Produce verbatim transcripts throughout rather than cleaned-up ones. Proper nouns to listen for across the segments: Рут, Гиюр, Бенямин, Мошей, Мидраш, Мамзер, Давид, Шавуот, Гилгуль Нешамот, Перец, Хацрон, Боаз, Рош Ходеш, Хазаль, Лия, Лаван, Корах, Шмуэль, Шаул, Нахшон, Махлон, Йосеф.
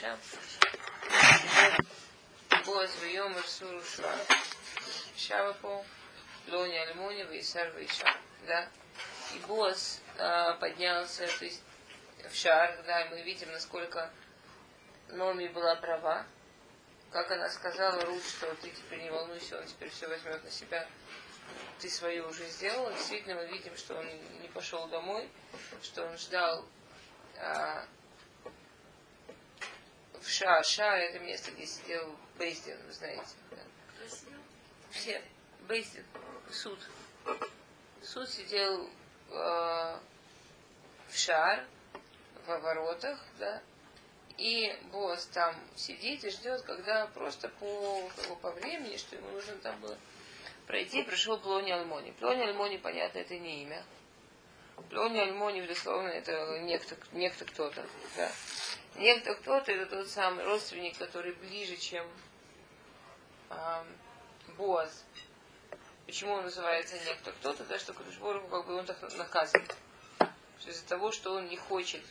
Шам. Боаз вьем Ирсуру Шуа. Шавапо. Плони Алмони Вейсар Вейшар. Да. И Боаз а, поднялся, то есть в Шар, да, и мы видим, насколько Наоми была права. Как она сказала Рут, что ты теперь не волнуйся, он теперь все возьмет на себя. Ты свое уже сделала. Действительно, мы видим, что он не пошел домой, что он ждал а, в Ша. Ша – это место, где сидел Бейздин, вы знаете. Да? Все. Бейздин. Суд. Суд сидел а, в Шаар, во воротах, да. И Боаз там сидит и ждет, когда просто по, по времени, что ему нужно там было пройти, пришел Плони Алмони. Плони Алмони, понятно, это не имя. Плони Алмони, безусловно, это некто, некто кто-то. Да. Некто кто-то, это тот самый родственник, который ближе, чем э, Боаз. Почему он называется некто кто-то? Да, что Кадушбору как бы он так наказывает. Из-за того, что он не хочет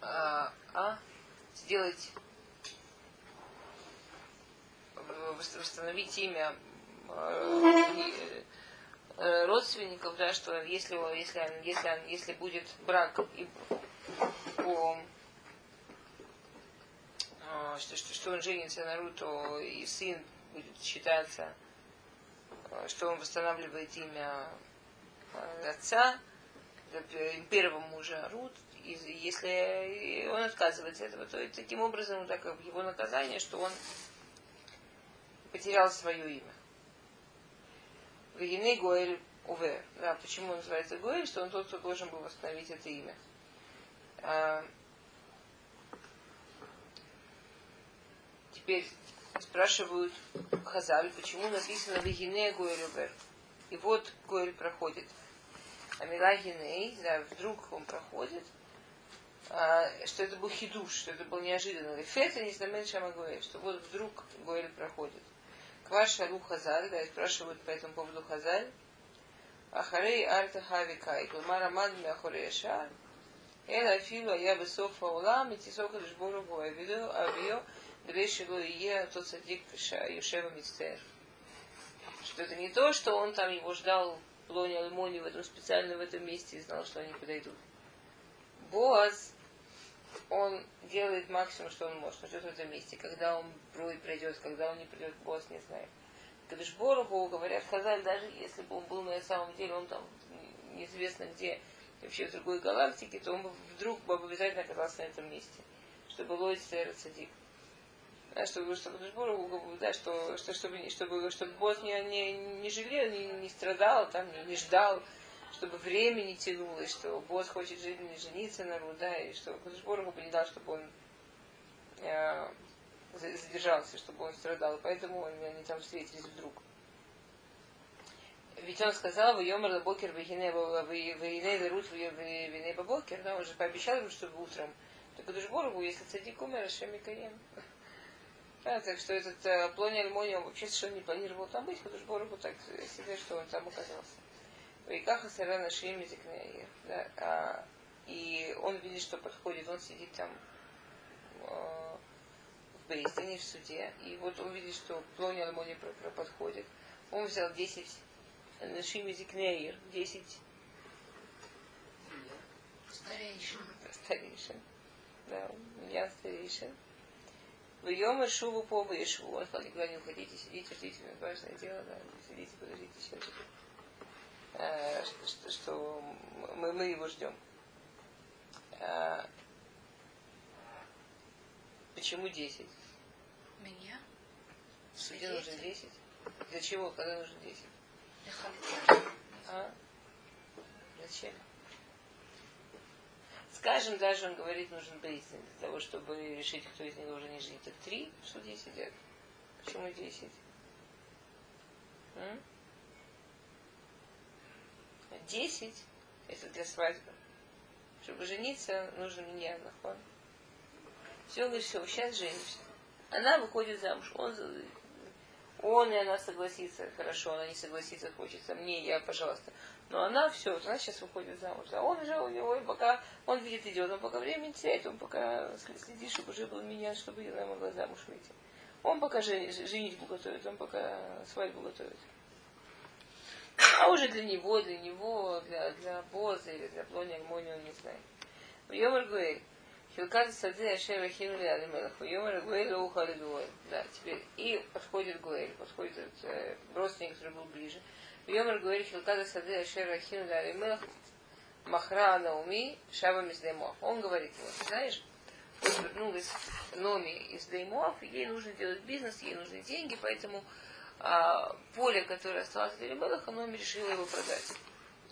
А, а сделать, восстановить имя родственников, да, что если, если, если, если будет брак и по, что, что, что он женится на Руту, и сын будет считаться, что он восстанавливает имя отца, первого мужа Рут. И если он отказывается от этого, то таким образом так, его наказание, что он потерял свое имя. Вегины Гоэль Увер. Да, почему он называется Гоэль? Что он тот, кто должен был восстановить это имя. А... Теперь спрашивают Хазаль, почему написано Вегины Гоэль Увер. И вот Гоэль проходит. Амила Гиней, да, вдруг он проходит. А, что это был хидуш, что это был неожиданный эффект, а не знамен Шамагуэль, что вот вдруг Гуэль проходит. Кваш Шару Хазаль, да, и спрашивают по этому поводу Хазаль. Ахарей Арта Хавикай, Кулмара Мадми Ахуреша, Эла Филу, я высок фаулам, и тисок Ришбору Гуэвиду, Авио, Грешилу и Е, тот садик Юшева Мистер. Что это не то, что он там его ждал, Плони Алмони в этом специально в этом месте и знал, что они подойдут. Боаз, он делает максимум, что он может, он ждет в этом месте, когда он пройдет, когда он не придет, Боаз не знает. Кадышборуху, говорят, Хазаль, даже если бы он был на самом деле, он там неизвестно где, вообще в другой галактике, то он бы вдруг бы обязательно оказался на этом месте, чтобы ловить Эрцадик. Да, чтобы что Кадышборуху, да, что, что, чтобы, чтобы, чтобы Боаз не, не, не жалел, не, не страдал, там, не, не ждал, чтобы время не тянулось, что Боаз хочет жить, не жениться на Рут, да, и чтобы Кадышборуху бы не дал, чтобы он э, задержался, чтобы он страдал. И поэтому они там встретились вдруг. Ведь он сказал, вы Йомар Лабокер, вы Еней Дарут, вы Еней Бабокер, да, он же пообещал им, чтобы утром. Так Кадышборуху, если цадик умер, Ашеми Каем. Да, так что этот э, Плони Алмони, он вообще совершенно не планировал там быть, Кадышборуху так себе, что он там оказался. Да, и он видит, что подходит, он сидит там э, в Бейздине, в суде, и вот он видит, что Плони Алмони подходит. Он взял десять нашимизикнеир, десять старейшин. Старейшин. Да, я старейшин. Вы ем и шубу по вышву. Он сказал, никуда не уходите, сидите, ждите, важное дело, да, сидите, подождите, сейчас. Что, что мы, мы его ждем. А, почему десять? Меня? В суде нужно десять? Для чего? Когда нужно десять? Для халица. А? Зачем? Скажем, даже он говорит, нужен бейсин для того, чтобы решить, кто из них должен не жить. Так три в суде сидят. Почему десять? М? Десять – это для свадьбы. Чтобы жениться, нужен меня, нахуй. Все, говорит, все, сейчас женимся. Она выходит замуж, он Он и она согласится, хорошо, она не согласится, хочется мне, я, пожалуйста. Но она все, вот она сейчас выходит замуж. А он же у него, и пока он видит, идет, он пока времени теряет, он пока следит, чтобы уже был меня, чтобы я могла замуж выйти. Он пока женитьбу готовит, он пока свадьбу готовит. А уже для него, для него, для, для Боза или для Плони Алмони он не знает. Йомар Гуэль. Хилкат сады ашер вахину ля алимелаху. Йомар Гуэль лоухали дуэль. Да, теперь и подходит Гуэль, подходит э, родственник, который был ближе. Йомар Гуэль хилкат сады ашер вахину ля алимелаху. Махра Наоми шаба миздеймуах. Он говорит, вот, знаешь, вот вернулась Наоми из Деймуав, ей нужно делать бизнес, ей нужны деньги, поэтому а поле, которое осталось для Элимелеха, Наоми решила его продать.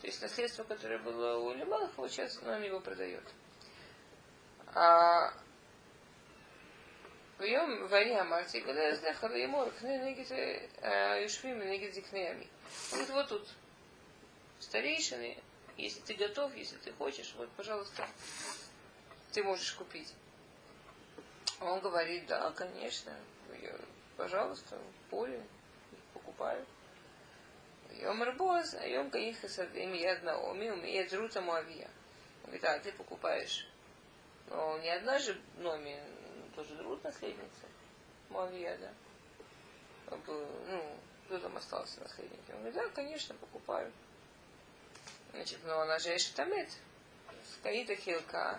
То есть наследство, которое было у Элимелеха, вот сейчас Наоми его продает. А в ее варе Амарти, когда я сдахала ему, вот, вот тут старейшины, если ты готов, если ты хочешь, вот, пожалуйста, ты можешь купить. Он говорит, да, конечно, пожалуйста, поле. Покупают. Йомар Боаз, а Йомка Ихасад, имеет Наоми, умеет Рута Муавия. Он говорит, а ты покупаешь. Но не одна же Наоми, тоже Рут наследница. Муавия, да. Ну, кто там остался наследником? Он говорит, да, конечно, покупаю. Значит, но она же Эшетамет. Скаита Хилка,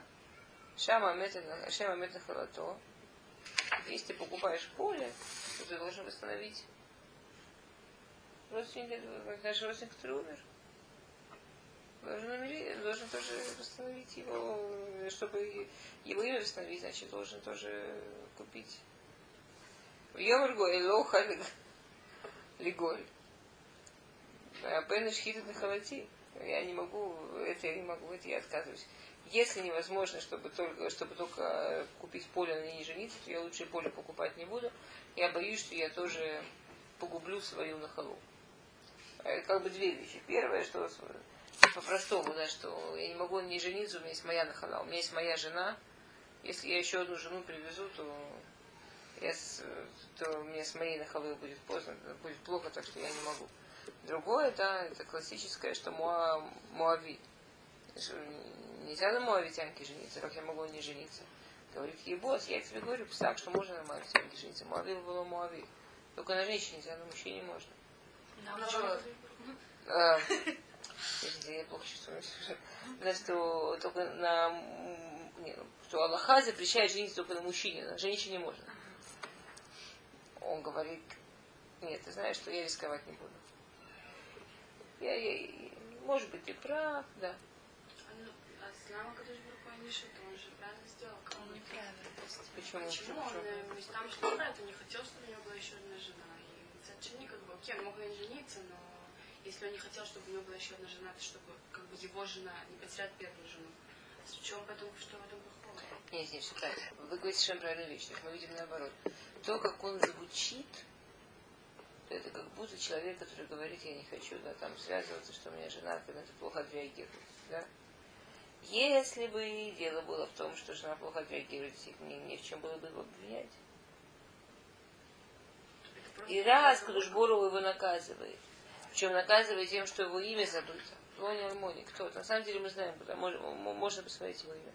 Шама Метна Халато. Если ты покупаешь поле, то ты должен восстановить родственник, наш родственник, который умер, должен, умереть, должен тоже восстановить его, чтобы его имя восстановить, значит, должен тоже купить. Йомаргой, лоха, леголь. Пенеш хитит на халати. Я не могу, это я не могу, это я отказываюсь. Если невозможно, чтобы только, чтобы только купить поле, на ней не жениться, то я лучше поле покупать не буду. Я боюсь, что я тоже погублю свою нахалу. Как бы две вещи. Первое, что по-простому, да, что я не могу не жениться, у меня есть моя нахала, у меня есть моя жена. Если я еще одну жену привезу, то, я, то мне с моей нахалой будет поздно, будет плохо, так что я не могу. Другое, да, это классическое, что муа, муави. Нельзя на муавитянке жениться, как я могу не жениться? Говорит, ей Боаз, я тебе говорю, так, что можно на муавитянке жениться. Муави было муави. Только на женщине, а на мужчине можно. Да, что, а, я плохо чувствую. Да, что только на... Не, что Аллаха запрещает жениться только на мужчине, на женщине можно. Он говорит, нет, ты знаешь, что я рисковать не буду. Я, я, может быть, ты прав, да. А Слава Кадышбург Анишет, он же правильно сделал. Он неправильно. Почему? Почему? Он там что неправильно, не хотел, чтобы у него была еще одна жена. И зачем, как бы, окей, он мог на ней жениться, но если он не хотел, чтобы у него была еще одна жена, то чтобы как бы его жена не потеряла первую жену. С чего потом, что в этом плохого? Нет, нет, все правильно. Вы говорите совершенно правильную вещь, мы видим наоборот. То, как он звучит, это как будто человек, который говорит, я не хочу, да, там связываться, что у меня жена, когда ты плохо отреагирует, да? Если бы дело было в том, что жена плохо отреагирует, мне не в чем было бы его обвинять. И раз Кадуш Борух его наказывает, причем наказывает тем, что его имя забыто. Плони Алмони, кто? На самом деле мы знаем, куда можно, можно посмотреть его имя.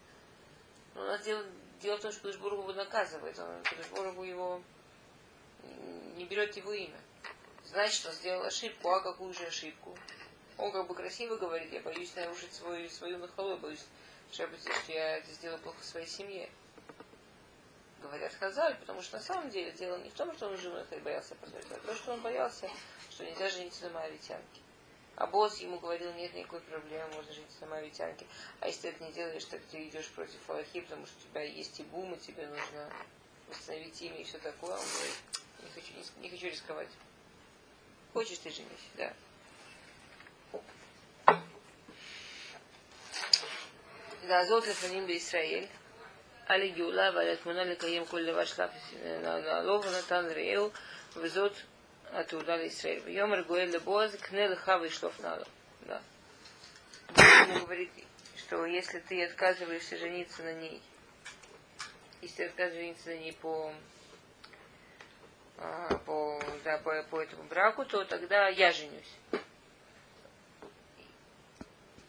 Но у нас дело, дело в том, что Кадуш Борух его наказывает, он Кадуш Борух его не берет его имя. Значит, он сделал ошибку, а какую же ошибку? Он как бы красиво говорит, я боюсь нарушить свою, свою нахалу, боюсь, что я это сделаю плохо своей семье. Говорят хазаль, потому что на самом деле дело не в том, что он жену боялся позволить, а то, что он боялся, что нельзя жениться на моавитянке. А Боаз ему говорил, нет никакой проблемы, можно жениться на моавитянке. А если ты это не делаешь, так ты идешь против Аллахи, потому что у тебя есть и бум, и тебе нужно восстановить имя и все такое. Он говорит, не хочу, не, не хочу рисковать. Хочешь ты женись, да. Да, золото с ним до Израиль. Али Гюла, валят мунали каем коль ваш лап на лов Натан Реил, везот отудали Израиль. Йомар Гуэль Боаз, кнел хавы шлов надо. Да. Ему говорит, что если ты отказываешься жениться на ней, если ты отказываешься жениться на ней по по, да, по, по этому браку, то тогда я женюсь.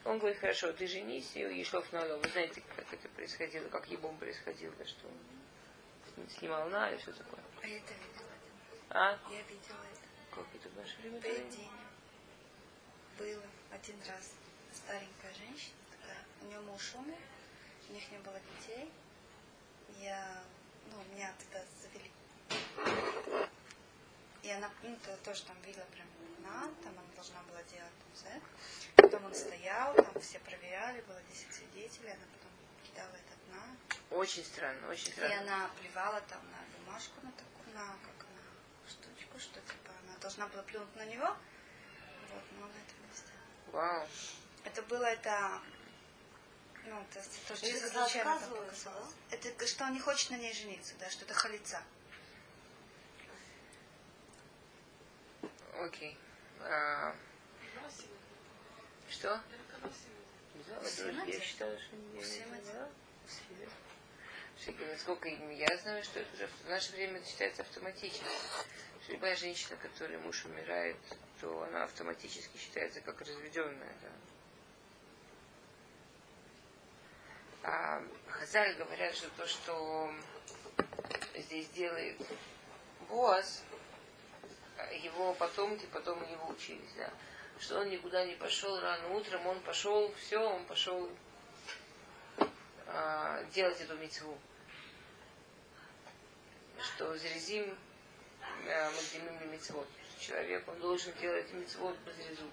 Он говорит, хорошо, ты женись, и Йосеф налог. Вы знаете, как это происходило, как Ебом происходило, да, что он снимал на и все такое. А я это видела. А? Я видела это. Как это в наше время? Поведение. Было один раз старенькая женщина такая, у нее муж умер, у них не было детей. Я, ну, меня тогда завели. И она, ну, то, тоже там видела прям на, там она должна была делать музей. Потом он стоял, там все проверяли, было десять свидетелей, она потом кидала это на. Очень странно, очень странно. И она плевала там на бумажку, на такую, на, как на штучку, что типа она должна была плюнуть на него. Вот, но она это не сделала. Вау. Это было это, ну, это то, что случайно там показалось. Это что он не хочет на ней жениться, да, что это халица. Окей. А... Что? Да, я считаю, что не знаю. Насколько я знаю, что это уже в наше время считается автоматически. Любая женщина, которой муж умирает, то она автоматически считается как разведенная. Да? А Хазаль говорят, что то, что здесь делает Боаз, его потомки потом его учились, да, что он никуда не пошел рано утром, он пошел, все, он пошел а, делать эту мицву, что зарезим а, магдимим мицвот, человек, он должен делать мицвот по зарезу,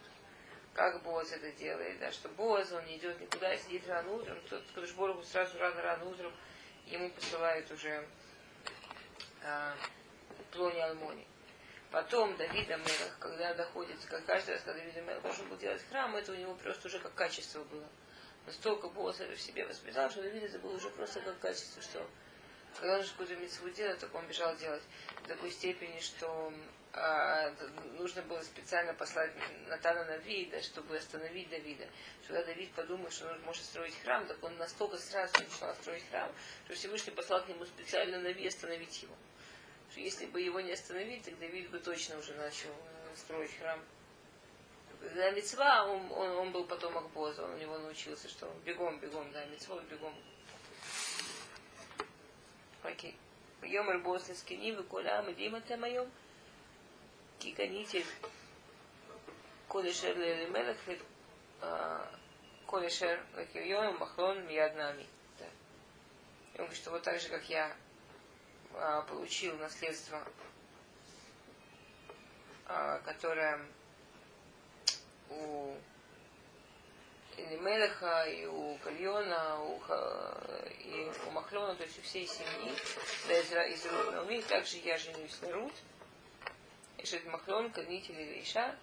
как Боаз это делает, да, что Боаз, он не идет никуда, сидит рано утром, тот, кто ж Боргу сразу рано-рано утром ему посылают уже а, Плони Алмони. Потом Давид Амелех, когда доходит, как каждый раз, когда Давид Амелех должен был делать храм, это у него просто уже как качество было. Настолько Боаз в себе воспитал, что Давид это было уже просто как качество, что когда он же какую-то мицву делать, так он бежал делать. В такой степени, что а, нужно было специально послать Натана на Давида, чтобы остановить Давида. Что когда Давид подумал, что он может строить храм, так он настолько сразу начал строить храм, что Всевышний послал к нему специально Нави остановить его. Если бы его не остановить, тогда Давид бы точно уже начал строить храм. Да, мицва, он, он, он был потомок Боаза, он у него научился, что бегом, бегом, да, мицва, бегом. Окей. Йомер Боаз лескини, веколя, мадима тамайом, киканитель, колешер лелемелех, колешер лакильон, махлон, мияд нами. И он говорит, что вот так же, как я, получил наследство, которое у Элимелеха, и у Килиона, у Ха... и у Махлона, то есть у всей семьи, да, из Рут Наоми, также я женюсь на Рут, и что это Махлон, Каднитель Иша,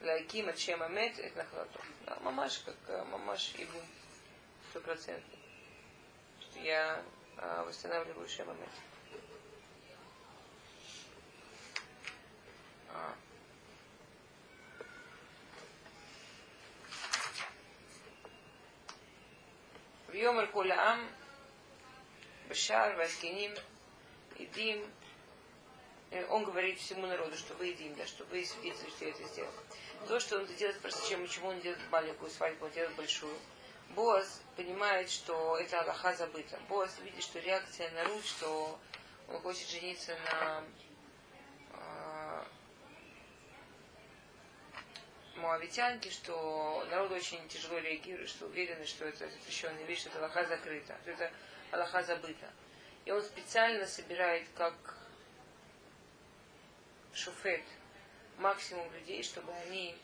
Лаким, Атшем Амет, это Нахлатов. Да, мамаш, как мамаш Ибу, стопроцентный. Я восстанавливающий момент. А. В Йомер Кулаам, Бешар, Васкиним, Идим. Он говорит всему народу, что вы едим, да, что вы свидетели, что я это сделал. То, что он делает просто, чем, чему он делает маленькую свадьбу, он делает большую. Боаз понимает, что это Аллаха забыта. Боаз видит, что реакция на Рут, что он хочет жениться на э, муавитянке, что народ очень тяжело реагирует, что уверены, что это запрещенная вещь, что это Аллаха закрыта, что это Аллаха забыта. И он специально собирает как шуфет максимум людей, чтобы они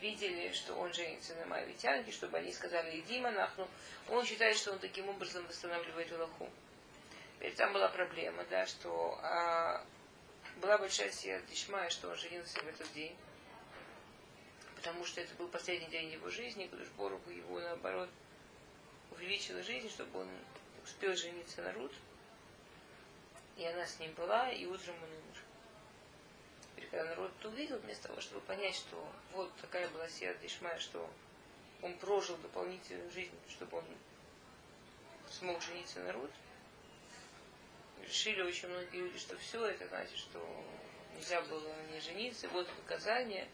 видели, что он женится на моавитянке, чтобы они сказали «Идим, анахну». Он считает, что он таким образом восстанавливает Аллаху. Теперь там была проблема, да, что а, была большая сия Ишмая, что он женился в этот день, потому что это был последний день его жизни, потому что Борух его, наоборот, увеличила жизнь, чтобы он успел жениться на Рут, и она с ним была, и утром он умер. Когда народ увидел, вместо того, чтобы понять, что вот такая была сия Ишмая, что он прожил дополнительную жизнь, чтобы он смог жениться на Рут, решили очень многие люди, что все это значит, что нельзя было не жениться, вот показания,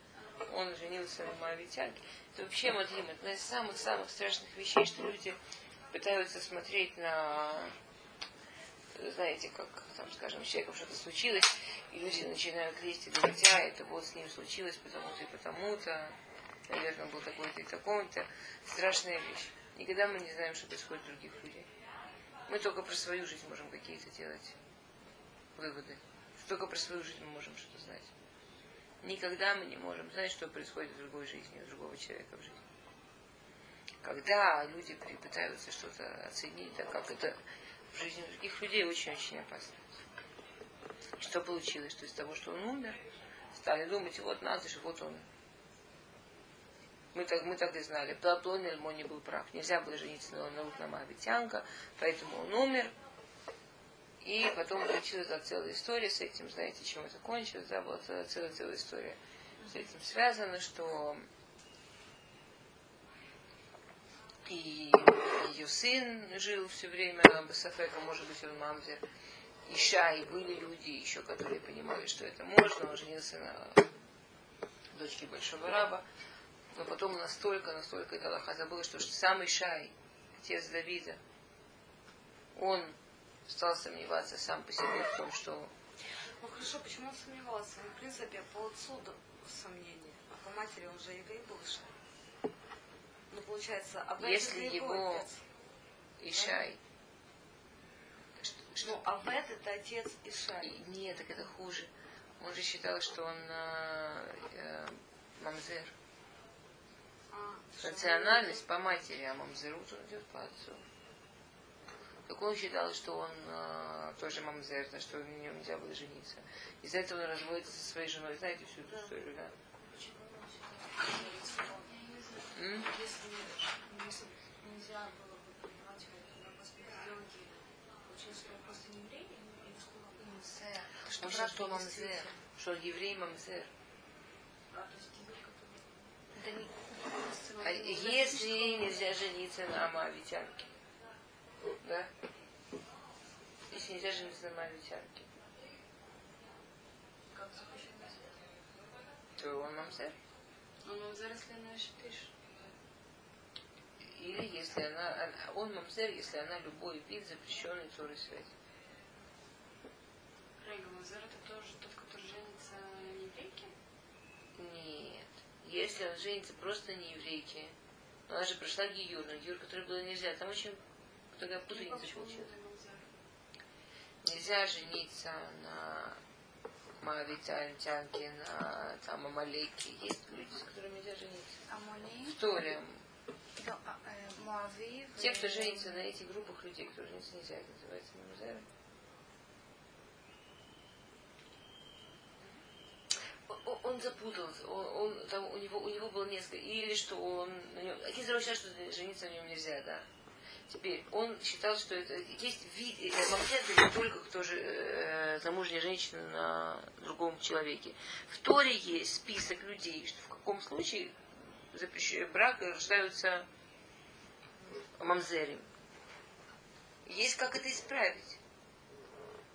он женился на моавитянке. Это вообще, Мадлим, одна из самых-самых страшных вещей, что люди пытаются смотреть на, знаете, как, там, скажем, с человеком что-то случилось, и люди начинают лезть и говорить, а это вот с ним случилось, потому-то и потому-то, наверное, был такой-то и такой-то. Страшная вещь. Никогда мы не знаем, что происходит у других людей. Мы только про свою жизнь можем какие-то делать выводы. Только про свою жизнь мы можем что-то знать. Никогда мы не можем знать, что происходит в другой жизни, у другого человека в жизни. Когда люди пытаются что-то оценить, так как это в жизни других людей очень-очень опасно. Что получилось? То из того, что он умер, стали думать, вот надо же, вот он. Мы так, мы так и знали. Плони Алмони был прав. Нельзя было жениться на Рут, на моавитянке, поэтому он умер. И потом получилась целая история с этим. Знаете, чем это кончилось? Да, была целая-целая история с этим связана, что и ее сын жил все время Басафека, может быть, он мамзер. Ишай, были люди еще, которые понимали, что это можно. Он женился на дочке большого раба. Но потом настолько, настолько эта Аллаха забыла, что сам Ишай, отец Давида, он стал сомневаться сам по себе в том, что... Ну хорошо, почему он сомневался? Он, в принципе, по отцу сомнения, а по матери он же еврей был Ишай. Ну, получается, об этом Если его отец. Ишай... Ну, а в этот отец Ишай. И, нет, так это хуже. Он же считал, что он э, э, мамзер. А, Национальность по матери, а мамзер идет по отцу. Так он считал, что он э, тоже мамзер, на что на нем нельзя было жениться. Из-за этого он разводится со своей женой. Знаете всю эту да. историю, да? Почему он считал, что он Если нельзя было бы принимать его на после сделки, получилось, что он просто не еврей или что он мамзер? Что он что мамзер? Что еврей мамзер? А если нельзя жениться на моавитянке? Да? Если нельзя жениться на моавитянке, то он мамзер. Он мамзер, если она еще пишет. Или если она... Он мамзер, если она любой вид запрещенной Торой связи. Рега, мамзер это тоже тот, который женится на еврейке? Нет. Если он женится просто не еврейки, она же прошла гиюр, но гиюр, который было нельзя, там очень такая путаница получилась. Нельзя жениться на моавитянке, на там амалеке. Есть люди, с которыми нельзя жениться. Амали? Торем. Да, э, Моави. Те, кто женится на этих группах людей, кто женится нельзя, это называется мамзером. Он запутался, он, он, там, у, него, у него было несколько, или что он, Кизарова считал, что жениться на нем нельзя, да. Теперь, он считал, что это есть вид, это не только кто же, э, замужняя женщина на другом человеке. В Торе есть список людей, что в каком случае запрещенный брак рождаются мамзерами. Есть как это исправить.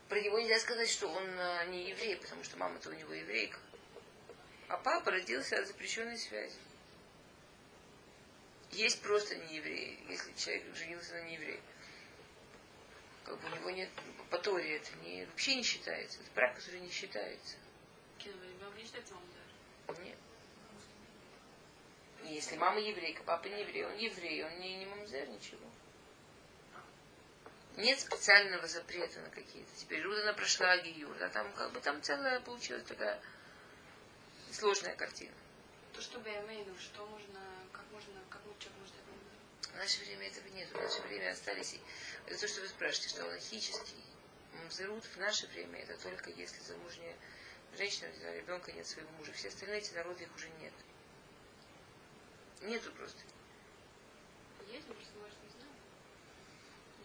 Про него нельзя сказать, что он не еврей, потому что мама-то у него еврейка. А папа родился от запрещенной связи. Есть просто неевреи, если человек женился на неевреи. Как бы у него нет, по Торе это не, вообще не считается. Это брак, который не считается. Мама не считается мамзер? Нет. Если мама еврейка, папа не еврей, он еврей, он не, не мамзер, ничего. Нет специального запрета на какие-то. Теперь Руда она прошла гиюр, да, там как бы там целая получилась такая сложная картина. То, что я имею в виду, что можно, как можно, как лучше можно это. В наше время этого нет. В наше время остались. Это то, что вы спрашиваете, что логический мамзерут в наше время это только если замужняя женщина родила ребенка, нет своего мужа. Все остальные эти народы их уже нет. Нету просто. Есть, может, может, не знаю.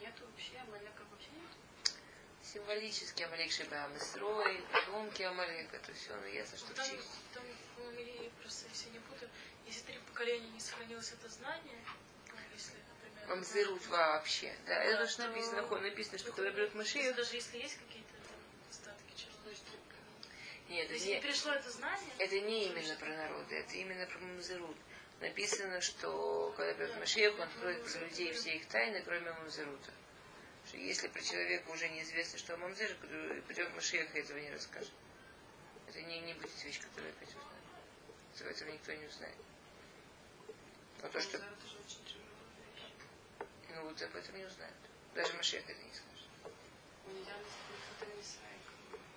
Нету вообще, амалеков вообще нет? Символически амалек шибам Исрой, потомки амалека, то все, ну ясно, что там, в честь. Там в мире просто все не путают. Если три поколения не сохранилось это знание, ну, если, например... мзерут вообще. Да, да, это то, что написано, то... написано, что когда берет Мошей... Даже если есть какие-то остатки черты. Нет, то есть не пришло это знание? Это не именно про народы, это именно про мзерут. Написано, что когда берет Мошей, он откроет про людей все их тайны, кроме мзерута. Что если про человека уже неизвестно, что он мзер, придет Мошей, этого не расскажет. Это не, не будет вещь, которую опять узнает. Этого никто не узнает. Но то, что... Ну вот об этом не узнают. Даже Мошех это не скажет. Мы не дали кто-то не знает.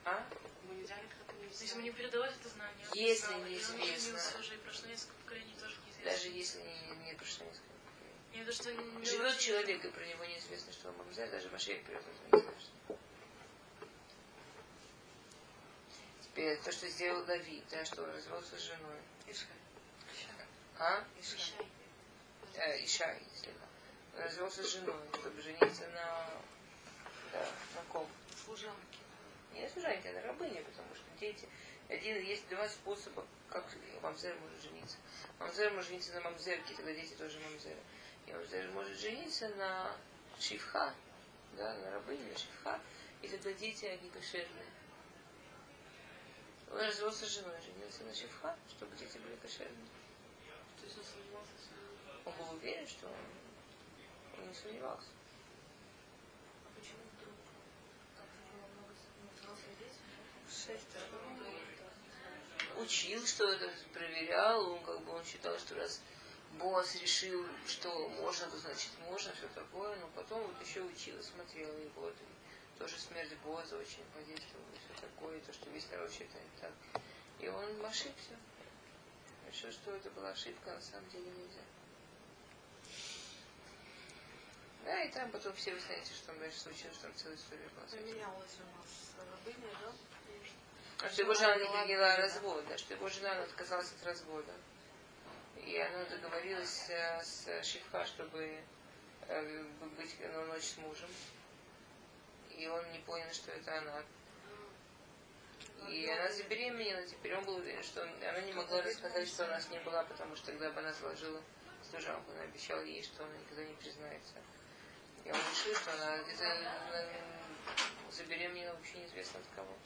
А? Мы не дали кто-то не знает. То есть мы не передалось это знание. Если неизвестно. Уже прошло несколько поколений, тоже неизвестно. Даже если не, не прошло несколько поколений. Нет, то, что не живет не человек, не... и про него неизвестно, что он мамзер, даже Мошех придет, это не скажет. Теперь то, что сделал Давид, да, что он развелся с женой. Ишай. А? Ишай. Э, Ишай, если бы. Он развелся с женой, чтобы жениться на... Да, на ком? Служанке. Нет, служанке, она рабыня, потому что дети... Один, есть два способа, как мамзер может жениться. Мамзер может жениться на мамзерке, тогда дети тоже мамзеры. И мамзер может жениться на шифха, да, на рабыне, на шифха, и тогда дети, они кошерные. Он развелся с женой, женился на шифха, чтобы дети были кошерными. То есть он сомневался? Он был уверен, что он, он не сомневался. А почему вдруг? Как было много людей? Шесть. Учил, что это проверял, он как бы он считал, что раз Боаз решил, что можно, то значит можно, все такое, но потом вот еще учил, смотрел и вот. Тоже смерть Боаза очень подействовала, все такое, то, что весь народ считает так. И он ошибся. Решил, что это была ошибка, на самом деле нельзя. Да, и там потом все вы знаете, что там дальше случилось, там целая история была. Поменялась у нас рабыня, да? А что его жена не приняла развод, да, что его жена отказалась от развода. И она договорилась с шифха, чтобы быть на ночь с мужем. И он не понял, что это она. И она забеременела, теперь он был уверен, что он, она не могла рассказать, что она с ним была, потому что тогда бы она заложила служанку, она обещала ей, что она никогда не признается. И он решил, что она где-то забеременела вообще неизвестно от кого.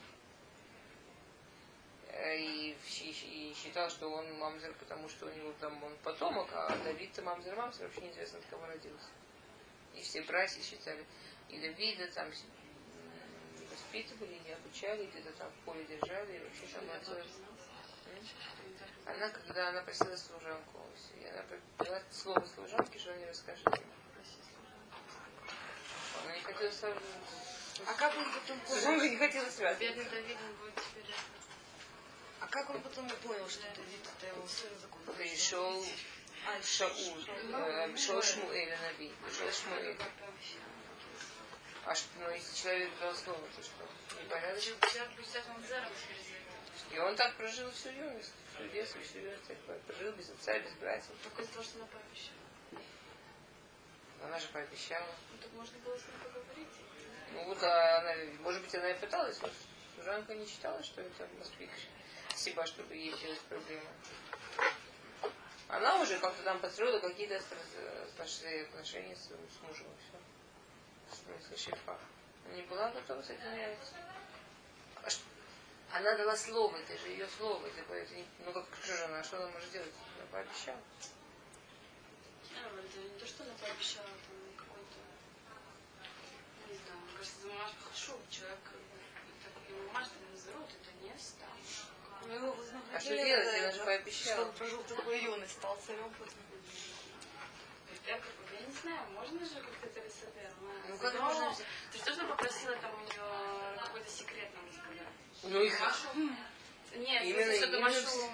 И, и считал, что он мамзер, потому что у него там он потомок, а Давид-то мамзер-мамзер, вообще неизвестно от кого родился. И все братья считали, и Давида там... воспитывали, не обучали, где-то там в поле держали, и вообще там отцов. Она, когда она просила служанку, и она просила слово служанки, что она не расскажет. Она не хотела сразу... А как он потом понял? Служанка не хотела сразу. Бедный Давид будет теперь. А как он потом понял, что Давид это его сын закончил? Пришел Шаул, пришел Шмуэль, Нави, пришел Шмуэль. А что, ну, если человек дал слово, то что? Непорядочно. И он так прожил всю юность, всю детство, всю юность. Прожил без отца, без братьев. Только из-за того, что она пообещала. Она же пообещала. Ну, так можно было с ним поговорить. Ну, вот она, может быть, она и пыталась. Вот, служанка не считала, что это москвич. Спасибо, чтобы ей делать проблемы. Она уже как-то там построила какие-то отношения с, с мужем. Все. Шифа. Она не была готова с этим нравиться. Она дала слово, это же ее слово. Это, это не... Ну как же она, что она может делать? Она пообещала. А, это не то, что она пообещала, там какой-то... Не знаю, мне кажется, замаш хорошо. Человек, его мамаш, там назовут, это не стало. Ну, а что делать, это, она же пообещала. Что он прожил такую юность, стал царем после Я, как, я не знаю, можно же как-то это рисовать? Ну, как но... можно? Ты же тоже попросила там у нее какой-то секрет нам сказать? Ну, и Машу? Нет, именно, что-то, именно... Машу,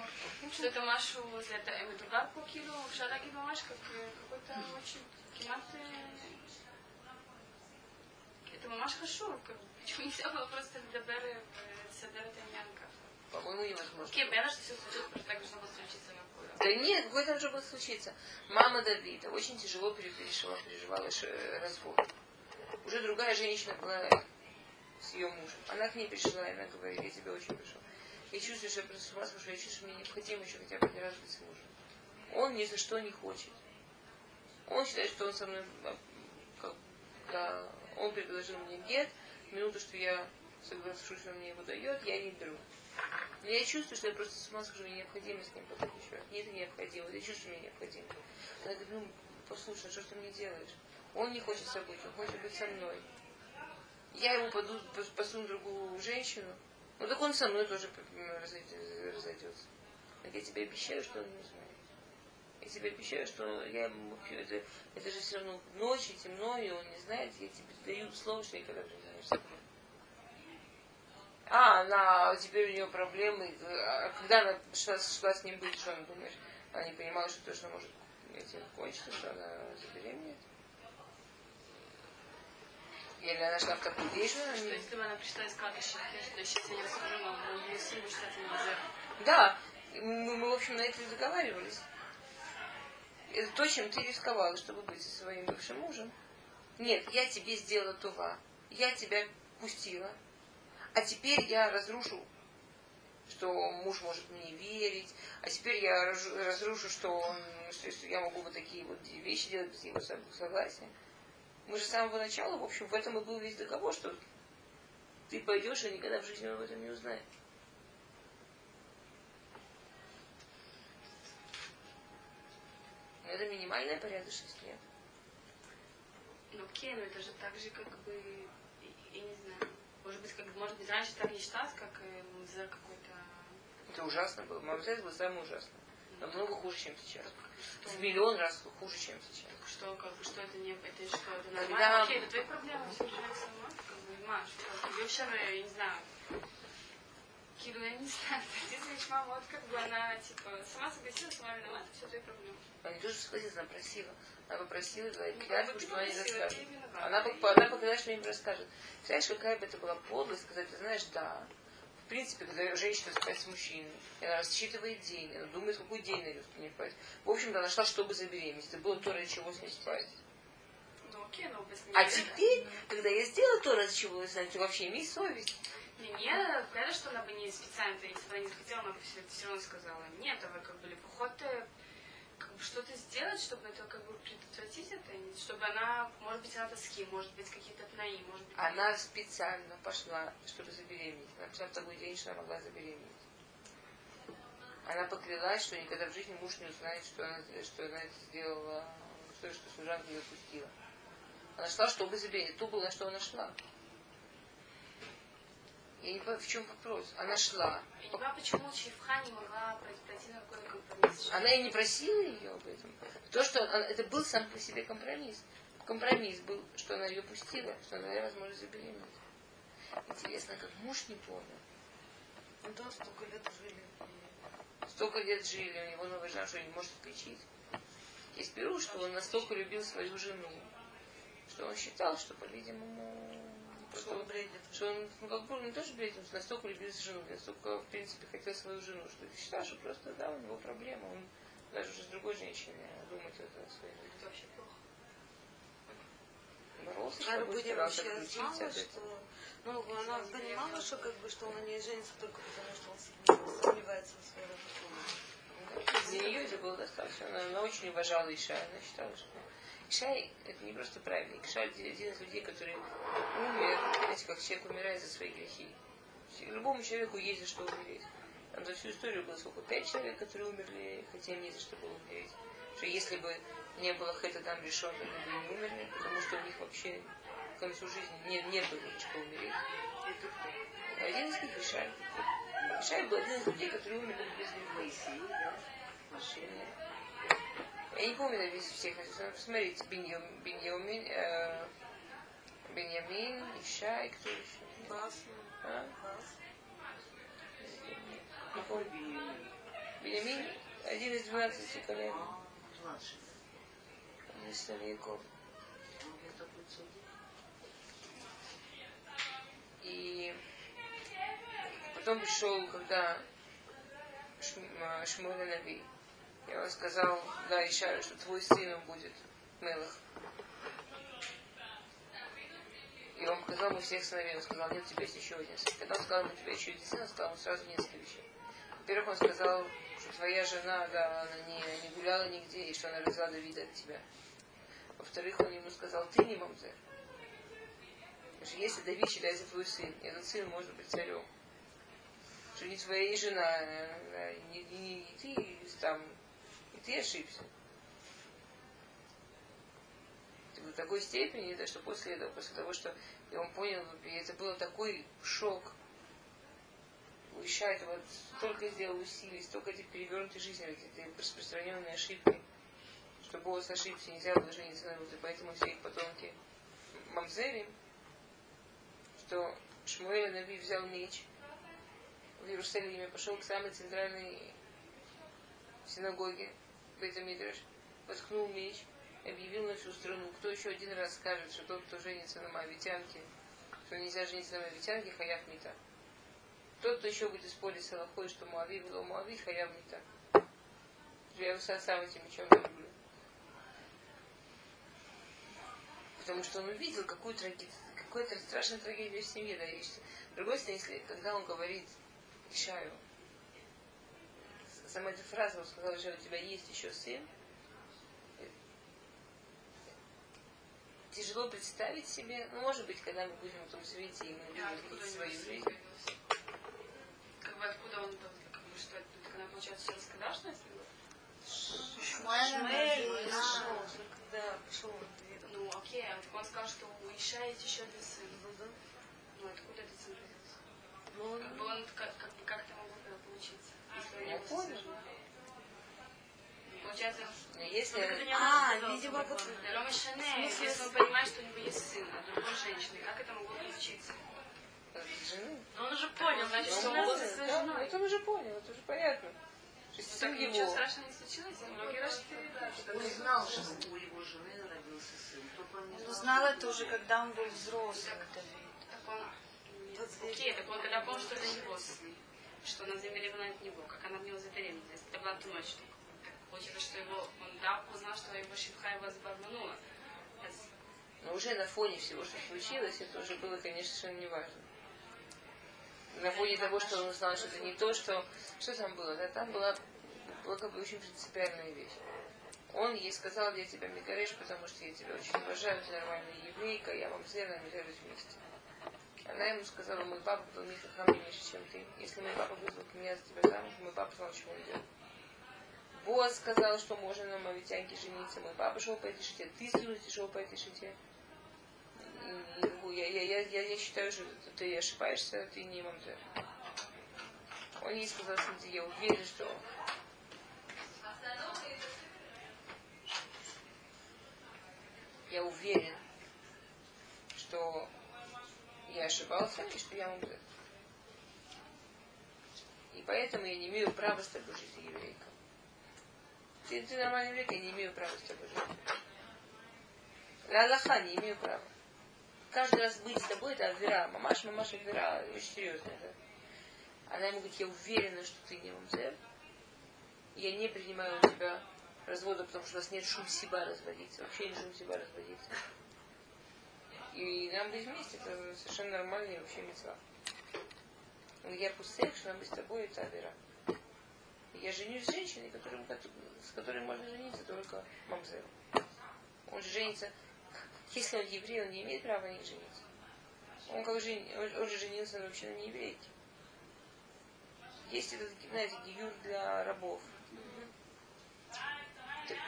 что-то Машу, это Эмидуга Кукилу, Шараги Мамаш, как какой-то очень кинаты... Это Мамаш Хашур, почему нельзя было просто Даберы Садера Тамьянка? По-моему, невозможно. Окей, понятно, что все случилось, просто так должно было случиться. Да нет, какое там же было случиться. Мама Давида очень тяжело переживала, переживала развод. Уже другая женщина была с ее мужем. Она к ней пришла, и она говорит, я тебя очень прошу. Я чувствую, что я просто с ума схожу, я чувствую, что мне необходимо еще хотя бы один раз быть с мужем. Он ни за что не хочет. Он считает, что он со мной, когда он предложил мне гет, минуту, что я соглашусь, что он мне его дает, я не беру. Но я чувствую, что я просто с ума схожу, мне необходимо с ним потом еще. Нет, необходимо. Я чувствую, что мне необходимо. Она говорит, ну, послушай, что ты мне делаешь? Он не хочет с собой, он хочет быть со мной. Я ему поду, посуну другую женщину, ну так он со мной тоже разойдется. Я тебе обещаю, что он не знает. Я тебе обещаю, что я ему... Это, это же все равно ночи, темно, и он не знает. Я тебе даю слово, что я никогда не знаю. А, она... Теперь у нее проблемы. А когда она шла, шла с ним быть, что она думает? Она не понимала, что то, что может этим кончиться, что она забеременеет. Или она шла в такую вещь, она не... Если бы она пришла и сказала, что сейчас я не расскажу, но не сильно считать нельзя. Да. Мы, мы, в общем, на это и договаривались. Это то, чем ты рисковала, чтобы быть со своим бывшим мужем. Нет, я тебе сделала това. Я тебя пустила. А теперь я разрушу, что муж может мне верить. А теперь я разрушу, что, он, что, что я могу вот такие вот вещи делать без его согласия. Мы же с самого начала, в общем, в этом и был весь договор, что ты пойдешь, и никогда в жизни он об этом не узнает. Это минимальная порядочность, нет? Ну окей, но это же так же, как бы, я не знаю, может быть, как, может быть раньше так не считалось, как за какой-то... Это ужасно было. Мамзель был самый ужасный. Намного хуже, чем сейчас. Что? В миллион раз хуже, чем сейчас. Так что, как бы, что это не... Это что, это нормально? Когда... Окей, это твои проблемы, все решает сама. Как бы, Маш, что? Я вчера, я не знаю... Килу, я не знаю, мама, вот как бы она, типа, сама согласилась, сама виновата, все твои проблемы. Она не тоже согласилась, она просила. Она попросила, говорит, клятву, что она не расскажет. Она показала, что ей не расскажет. Представляешь, какая бы это была подлость, сказать, ты знаешь, да. В принципе, когда женщина спать с мужчиной, она рассчитывает день, она думает, какой день найдет, чтобы не спать. В общем-то, она шла, чтобы забеременеть. Это было то, ради чего с ней спать. Ну окей, но без меня. А теперь, когда я сделала то, ради чего я знаю, ты вообще имей совесть. Не, нет, понятно, что она бы не специально, если бы она не захотела, она бы все, все равно сказала. Нет, а вы как бы, либо ход, как бы что-то сделать, чтобы это как бы предотвратить это, чтобы она, может быть, она тоски, может быть, какие-то пнаи, может быть... Она специально пошла, чтобы забеременеть. Она пошла в такой день, что она могла забеременеть. Она поклялась, что никогда в жизни муж не узнает, что она, что она это сделала, что, что служанка ее отпустила. Она шла, чтобы забеременеть. То было, на что она шла. Я не понимаю, в чем вопрос. Она шла. Я не понимаю, почему Чифха не могла пройти на какой-то компромисс. Она и не просила ее об этом. То, что она, это был сам по себе компромисс. Компромисс был, что она ее пустила, что она, возможно, забеременела. Интересно, как муж не понял. Ну да, столько лет жили. Столько лет жили, у него новая жена, что не может отличить. Есть беру, что он настолько любил свою жену, что он считал, что, по-видимому... Что он бредит. Что он, ну, как бы, он тоже бредит, он настолько любил жену, настолько, в принципе, хотел свою жену, что ты считаешь, что просто, да, у него проблема, он даже уже с другой женщиной думает о своей жизни. Это вообще плохо. Боролся, чтобы старался отключиться от этого. Ну, она понимала, что, как бы, что он на ней женится только потому, что он сомневается в своей работе. Для нее это было достаточно. Она, она очень уважала Ишая, она считала, что... Ишай – это не просто праведник. Ишай – один из людей, который умер, знаете, как человек умирает за свои грехи. Любому человеку есть за что умереть. Там за всю историю было сколько? Пять человек, которые умерли, хотя им не за что было умереть. Что если бы не было хэта там решен, они бы не умерли, потому что у них вообще к концу жизни не, не было ничего умереть. Один из них – Ишай. Ишай был один из людей, которые умерли без любви. Машины. Я не помню на весь всех, посмотрите, Бенямин, Бенямин, э, Бенямин, Ишай, кто еще? Боаз. А? Не помню. Бенямин, один из двенадцати колен. Младший. Один из сыновьяков. И потом пришел, когда Шмуэль Нави. Я вам сказал, да, Ишару, что твой сын будет Мелах. И он показал ему всех сыновей. Он сказал, нет, у тебя есть еще один сын. Когда он сказал, у тебя еще один сын, он сказал ему сразу несколько вещей. Во-первых, он сказал, что твоя жена, да, она не, не гуляла нигде, и что она родила Давида от тебя. Во-вторых, он ему сказал: ты не мамзер. Потому что если Давид считается твой сын, и этот сын может быть царем, что не твоя жена, не, не, не ты там, и ты ошибся. До такой степени, да, что после этого, после того, что и он понял, и это был такой шок. У Ишая вот столько сделал усилий, столько этой перевернутой жизни, этой распространенной ошибки, что Боаз ошибся, нельзя было жениться на Рут, и поэтому все их потомки мамзери, что Шмуэль Нави взял меч в Иерусалиме, пошел к самой центральной синагоге, Бейт-Мидраш, воткнул меч, объявил на всю страну, кто еще один раз скажет, что тот, кто женится на моавитянке, что нельзя жениться на моавитянке, хаяв мита. Тот, кто еще будет исполнить салахой, что Моави было Моави, хаяв мита. Я его сам этим мечом не люблю. Потому что он увидел, какую трагедию, какую-то страшную трагедию в семье, да, есть. С другой стороны, если, когда он говорит Ишаю, сама эта фраза, он сказал, что у тебя есть еще сын, тяжело представить себе, ну, может быть, когда мы будем в том свете, и мы будем открыть свою жизнь. Как бы откуда он там, как бы, что это, так она, получается, сейчас когда, что это было? Шмуэль, да, пошел он. Ну, окей, а он сказал, что у Ишая есть еще один сын. Ну, откуда этот сын родился? Как бы он, как бы, как-то могло получиться. Я понял. Получается, но если... А, видимо, в смысле, если он понимает, что у него есть сын, а другой женщины, как это могло получиться? Жены. Но он уже понял, значит, что он был со своей женой. Он уже понял, это уже понятно. Так ничего страшного не случилось, но многие раз передали. Он знал, что у его жены родился сын. Он узнал это уже, когда он был взрослым. Окей, так он когда понял, что это его сын, что она забеременела от него, как она в него забеременела, это была ту ночь. Получилось, что его, он да, узнал, что его щипка его заборнула. Но уже на фоне всего, что случилось, это уже было, конечно, совершенно неважно. На фоне того, что он узнал, что это не то, что... Что там было? Да, там была, была как бы очень принципиальная вещь. Он ей сказал: я тебя мегареш, потому что я тебя очень уважаю, ты нормальная еврейка, я вам зерна, мы держусь вместе. Она ему сказала: мой папа был михахам меньше, чем ты. Если мой папа вызвал меня за тебя замуж, мой папа знал, чего он делал. Боаз сказал, что можно на моавитянке жениться. Мой папа шел по этой шите. Ты, слушайте, шел по этой шите. Я, я, я, я, я считаю, что ты ошибаешься, ты не мамзер. Он ей сказал: смотри, я уверен, что... Я уверен, что я ошибался и что я мамзер. И поэтому я не имею права с тобой жить, еврейка. Ты, ты нормальный век, я не имею права с тобой жить. Ля Аллаха не имею права. Каждый раз быть с тобой — это авера. Мамаш, мамаш, авера. Очень серьезно это. Она ему говорит: я уверена, что ты не мамзер. Я не принимаю у тебя развода, потому что у нас нет шум себя разводиться. Вообще не шум себя разводиться. И нам быть вместе — это совершенно нормальная вообще мецва. Я пустых, что нам быть с тобой — это авера. Я женюсь с женщиной, которым, с которой можно жениться только мамзером. Он же женится, если он еврей, он не имеет права на них жениться. Он, как жен, он, он же женился вообще на нееврейке. Есть этот, знаете, гиюр для рабов. Так,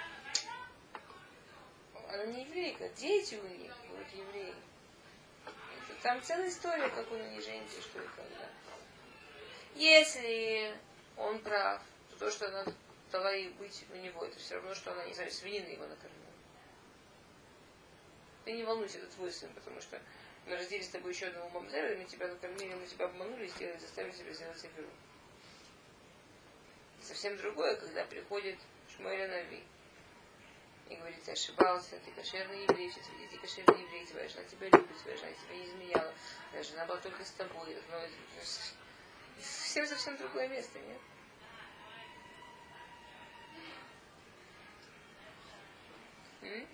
она не еврейка, дети у них будут евреи. Это, там целая история, как он не женится, что и когда. Если он прав, то то, что она дала ей быть у него, это все равно, что она, не знаю, свинина его накормила. Ты не волнуйся, это твой сын, потому что мы родили с тобой еще одного мамзера, мы тебя накормили, мы тебя обманули, сделали, заставили тебя сделать оперу. Совсем другое, когда приходит Шмуэль Нави и говорит: ты ошибался, ты кошерный еврей, все твои дети кошерные евреи, твоя жена тебя любит, твоя жена тебя не изменяла, твоя жена была только с тобой, но это... Всем совсем другое место, нет? М?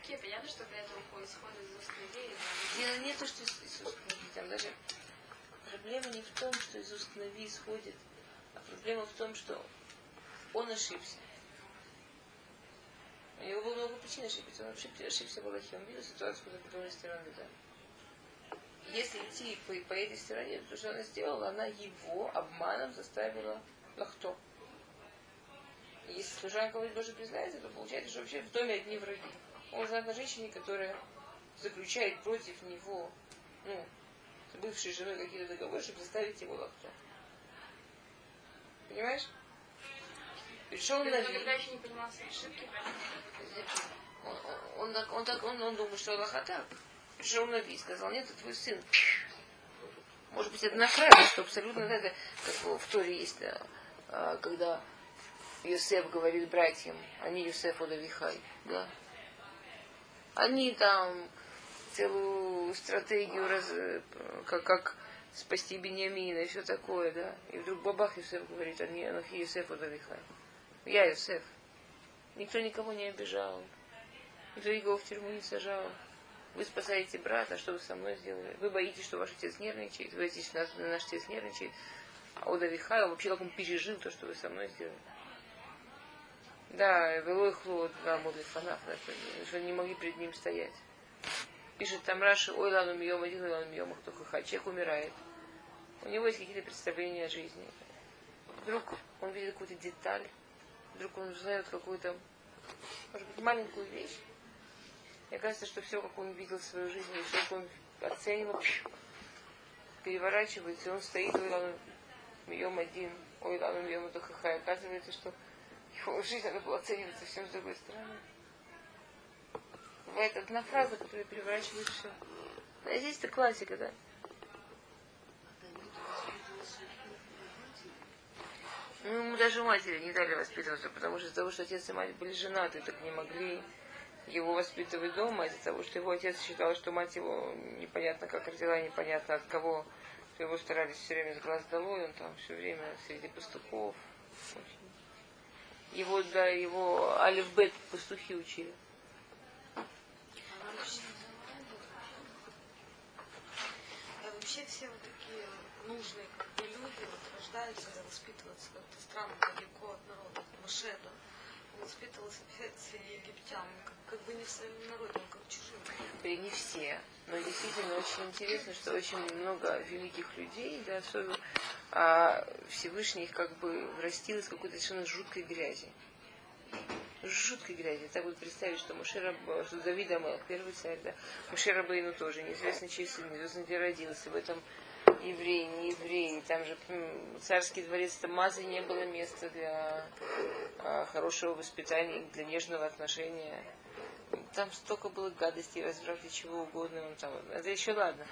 Окей, понятно, что для этого исходит из устной идеи. Дело не то, что из, из устной идеи, там даже проблема не в том, что из устной идеи исходит, а проблема в том, что он ошибся. У него было много причине ошибиться, он ошибся, ошибся в Аллахе, он видел ситуацию, когда по другой стороны, да. Если идти по, по этой стороне, то, что она сделала, она его обманом заставила лахто. Если служанка кого-нибудь должен признаться, то получается, что вообще в доме одни враги. Он знает о женщине, которая заключает против него, ну, с бывшей женой какие-то договоры, чтобы заставить его лахто. Понимаешь? Пришел на Давид. Он, он, он, он, он думал, что Аллаха так. Пришел на Давид, сказал, нет, это твой сын. Может быть, это на фразе, что абсолютно это, как в Торе есть, да, когда Йосеф говорит братьям, они Йосефу Давихай, да. Они там целую стратегию, раз, как, как спасти Бенямина и все такое, да. И вдруг бабах Йосеф говорит, они Анахи Йосефу Давихай. Я Йосеф. Никто никого не обижал. Никто никого в тюрьму не сажал. Вы спасаете брата, что вы со мной сделали? Вы боитесь, что ваш отец нервничает. Вы боитесь, что наш, наш отец нервничает. А Ода Вихай, он вообще как он пережил то, что вы со мной сделали. Да, Велой Хлод, да, Мудрый Фанах, что не могли перед ним стоять. Пишет там Раши, ой, лану мьем, один ой, лану мьем, кто хаха. Человек умирает. У него есть какие-то представления о жизни. Вдруг он видит какую-то деталь. Вдруг он узнает какую-то, может быть, маленькую вещь. Мне кажется, что все, как он видел свою жизнь, и все, как он оценивал, переворачивается, и он стоит, ой, лану мьем один, ой, лану мьем, кто хаха. И оказывается, что его жизнь надо было оценивать совсем с другой стороны. Бывает одна фраза, которая переворачивает все. А здесь-то классика, да? Ну, ему даже матери не дали воспитываться, потому что из-за того, что отец и мать были женаты, так не могли его воспитывать дома, из-за того, что его отец считал, что мать его непонятно как родила, непонятно от кого, то его старались все время с глаз долой, он там все время среди пастухов. Его, да, его алифбет пастухи учили. А вообще все вот такие нужные как бы люди вот, рождаются, воспитываются как-то странно, далеко от народа. Моше, да, он воспитывался среди египтян, как, как бы не в своем народе, он как чужой. Да и не все, но действительно очень интересно, что очень много великих людей, да, особенно а Всевышний их как бы врастил из какой-то совершенно жуткой грязи. Жуткой грязи. Так вот представить, что Моше Рабейну, что Давид Амелех, первый царь, да, Моше Рабейну тоже, неизвестно чей сын, неизвестно где родился, в этом еврей, не еврей, там же царский дворец Тамазы не было места для а, хорошего воспитания, для нежного отношения. Там столько было гадостей, разврата, чего угодно. Там, это еще ладно.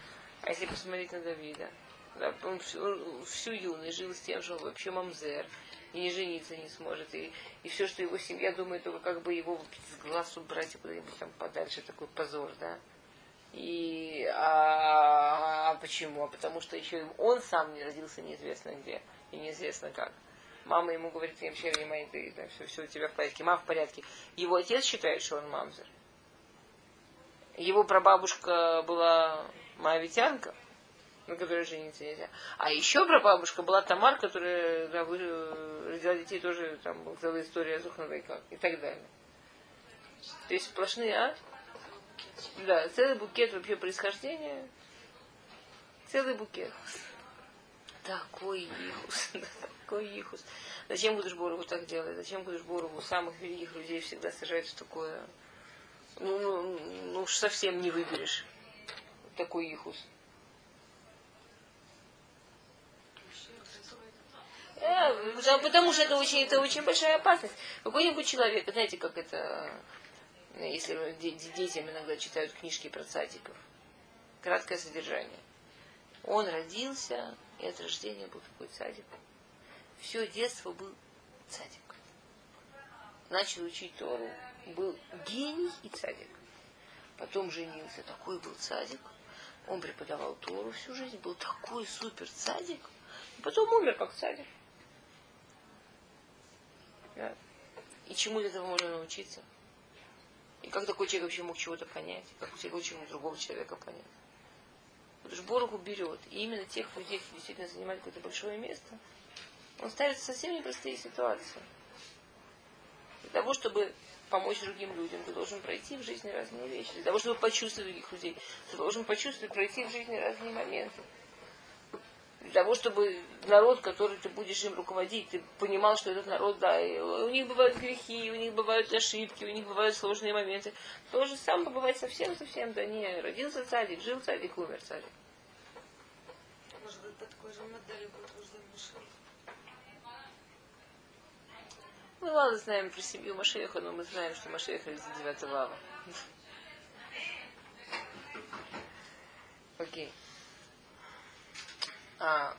А если посмотреть на Давида, да, он всю, всю юность жил с тем, что он вообще мамзер, и не жениться не сможет. И, и все, что его семья думает, только как бы его с глаз убрать и куда-нибудь там подальше, такой позор, да. И а, а почему? А потому что еще он сам не родился неизвестно где и неизвестно как. Мама ему говорит, я вообще внимание, ты, да, все, все у тебя в порядке, мама в порядке. Его отец считает, что он мамзер. Его прабабушка была моавитянка, на которой жениться нельзя. А еще прабабушка была Тамар, которая да, вы, родила детей, тоже там была целая история Зухновой и так далее. То есть сплошные, а? Да, целый букет вообще происхождения. Целый букет. Такой ихус. Такой ихус. Зачем Кудышборову так делает? Зачем Кудышборову самых великих людей всегда сажают в такое? Ну, ну, ну уж совсем не выберешь. Такой ихус. Да, потому что это очень, это очень большая опасность. Какой-нибудь человек, знаете, как это, если детям иногда читают книжки про цадиков, краткое содержание. Он родился, и от рождения был такой цадик. Все детство был цадик. Начал учить Тору, был гений и цадик. Потом женился, такой был цадик. Он преподавал Тору всю жизнь, был такой супер цадик. Потом умер как цадик. Да. И чему из этого можно научиться? И как такой человек вообще мог чего-то понять? Как такой человек другого человека понять? Потому что Бороху берет. И именно тех людей, кто действительно занимает какое-то большое место, он ставит в совсем непростые ситуации. Для того, чтобы помочь другим людям, ты должен пройти в жизни разные вещи. Для того, чтобы почувствовать других людей, ты должен почувствовать, пройти в жизни разные моменты. Для того, чтобы народ, который ты будешь им руководить, ты понимал, что этот народ, да, у них бывают грехи, у них бывают ошибки, у них бывают сложные моменты. То же самое бывает совсем-совсем, да не, родился цадик, жил цадик, умер цадик. Может быть, по такой же модели будет нужен Мошей? Мы мало знаем про семью Мошеха, но мы знаем, что Мошеха из девятого ава. Окей. А,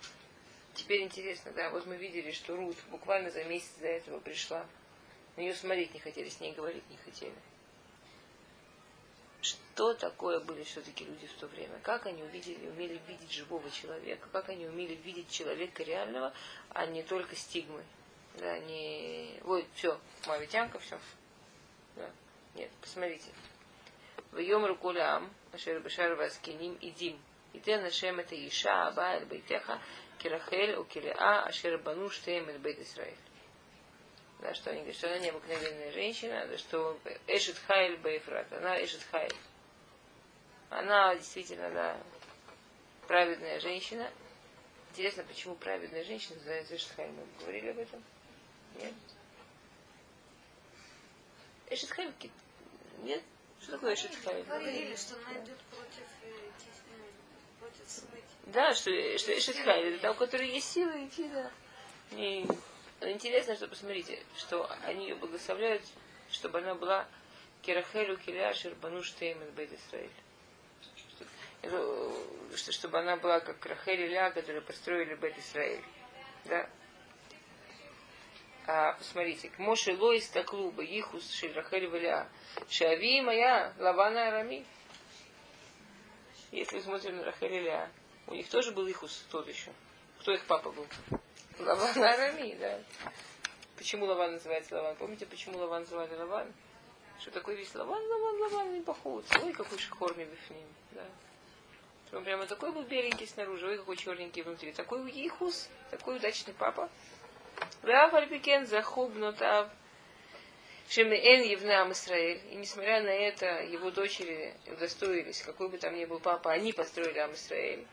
теперь интересно, да, вот мы видели, что Рут буквально за месяц до этого пришла. На нее смотреть не хотели, с ней говорить не хотели. Что такое были все-таки люди в то время? Как они увидели, умели видеть живого человека? Как они умели видеть человека реального, а не только стигмы? Да, не... Ой, все, мавитянка, все. Да. Нет, посмотрите. Вьем рукулям, ашер бешар васкиним и дим. Итен ашем это Иша, Аба, Эльбейтеха, Кирахель, Укилеа, Ашер Бану, Штейм, Эльбейт Исраэль. Да, что они говорят, что она необыкновенная женщина, да, что Эшет Хайль Бейфрат, она Эшет Хайль. Она действительно, да, праведная женщина. Интересно, почему праведная женщина называется Эшет Хайль? Мы говорили об этом? Нет? Эшет Хайль? Нет? Что такое Эшет Хайль? Говорили, что она идет против... Да, что, что Эшет Хайль, это там, у которой есть силы идти, да. И интересно, что посмотрите, что они ее благословляют, чтобы она была Керахелю Келяшер Бану Штеймен Бейт Исраэль. Чтобы она была как Рахель и Ля, которые построили Бейт Исраэль. Да. А посмотрите, к Моше Лоис Таклуба, Ихус Шельрахель Валя, Шави моя Лавана Арами. Если смотрим на Рахиль и Лия, у них тоже был Ихус тот еще. Кто их папа был? Лаван Арами, да. Почему Лаван называется Лаван? Помните, почему Лаван называли Лаван? Что такой весь Лаван, Лаван, Лаван, не похож. Ой, какой шикарный бифним, да. Он прямо такой был беленький снаружи, ой, какой черненький внутри. Такой Ихус, такой удачный папа. Рав Альпикен захубнутав. Шемиэн Евнам Исраэль. И несмотря на это, его дочери удостоились, какой бы там ни был папа, они построили Ам Исраэль.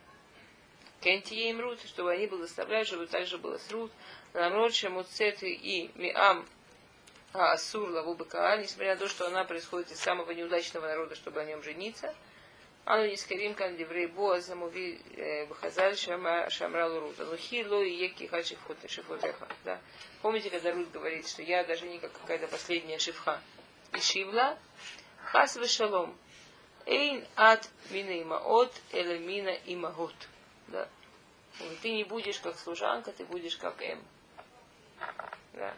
Кентие им Рут, чтобы они благословляли, чтобы так же было с Рут. Ламрот Шемуцеты и Миам Аасур Лаву Бакаа, несмотря на то, что она происходит из самого неудачного народа, чтобы о нем жениться. Ану Нискарим Кандеврей Боаз Замуви Бахазаль Шамралу Рут. Анухи Ло и Еки Хачи Шифотеха. Да. Помните, когда Рут говорит, что я даже не как какая-то последняя шифха. Ишивла Хас Вешалом. Эйн ад мина имаот эле мина имагот. Да. Ты не будешь как служанка, ты будешь как Эм. Да.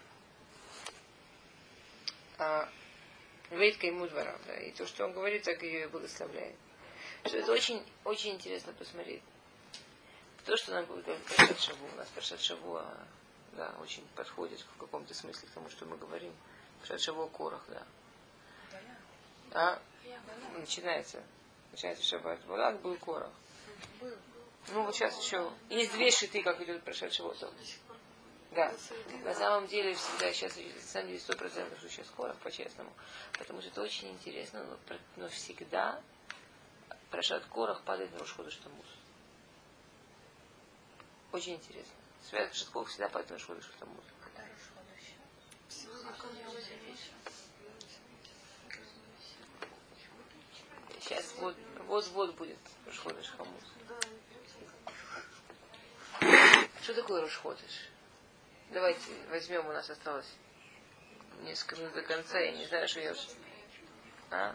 А, Ведька ему двора. Да. И то, что он говорит, так ее и благословляет. Что это очень, очень интересно посмотреть. То, что нам будет говорить Паршат Шавуа, у нас Паршат Шавуа, да, очень подходит в каком-то смысле к тому, что мы говорим. Паршат Шавуа Корах, да. А? Начинается. Начинается Шаббат. Балак был Корах. Ну, вот сейчас еще. Есть две шиты, как идет Паршат Шавуа. Да. На самом деле, всегда сейчас, на самом деле, сто процентов, что сейчас Корах, по-честному. Потому что это очень интересно, но, но всегда... Парашат Корах падает на Рошхода Штамус. Очень интересно. Святая Парашат Корах всегда падает на Рошхода Штамус. Когда Рошхода еще? Сейчас вот, вот-вот будет Рошхода Штамус. Что такое Рошхода? Давайте возьмем, у нас осталось несколько минут до конца, я не знаю, что я... А?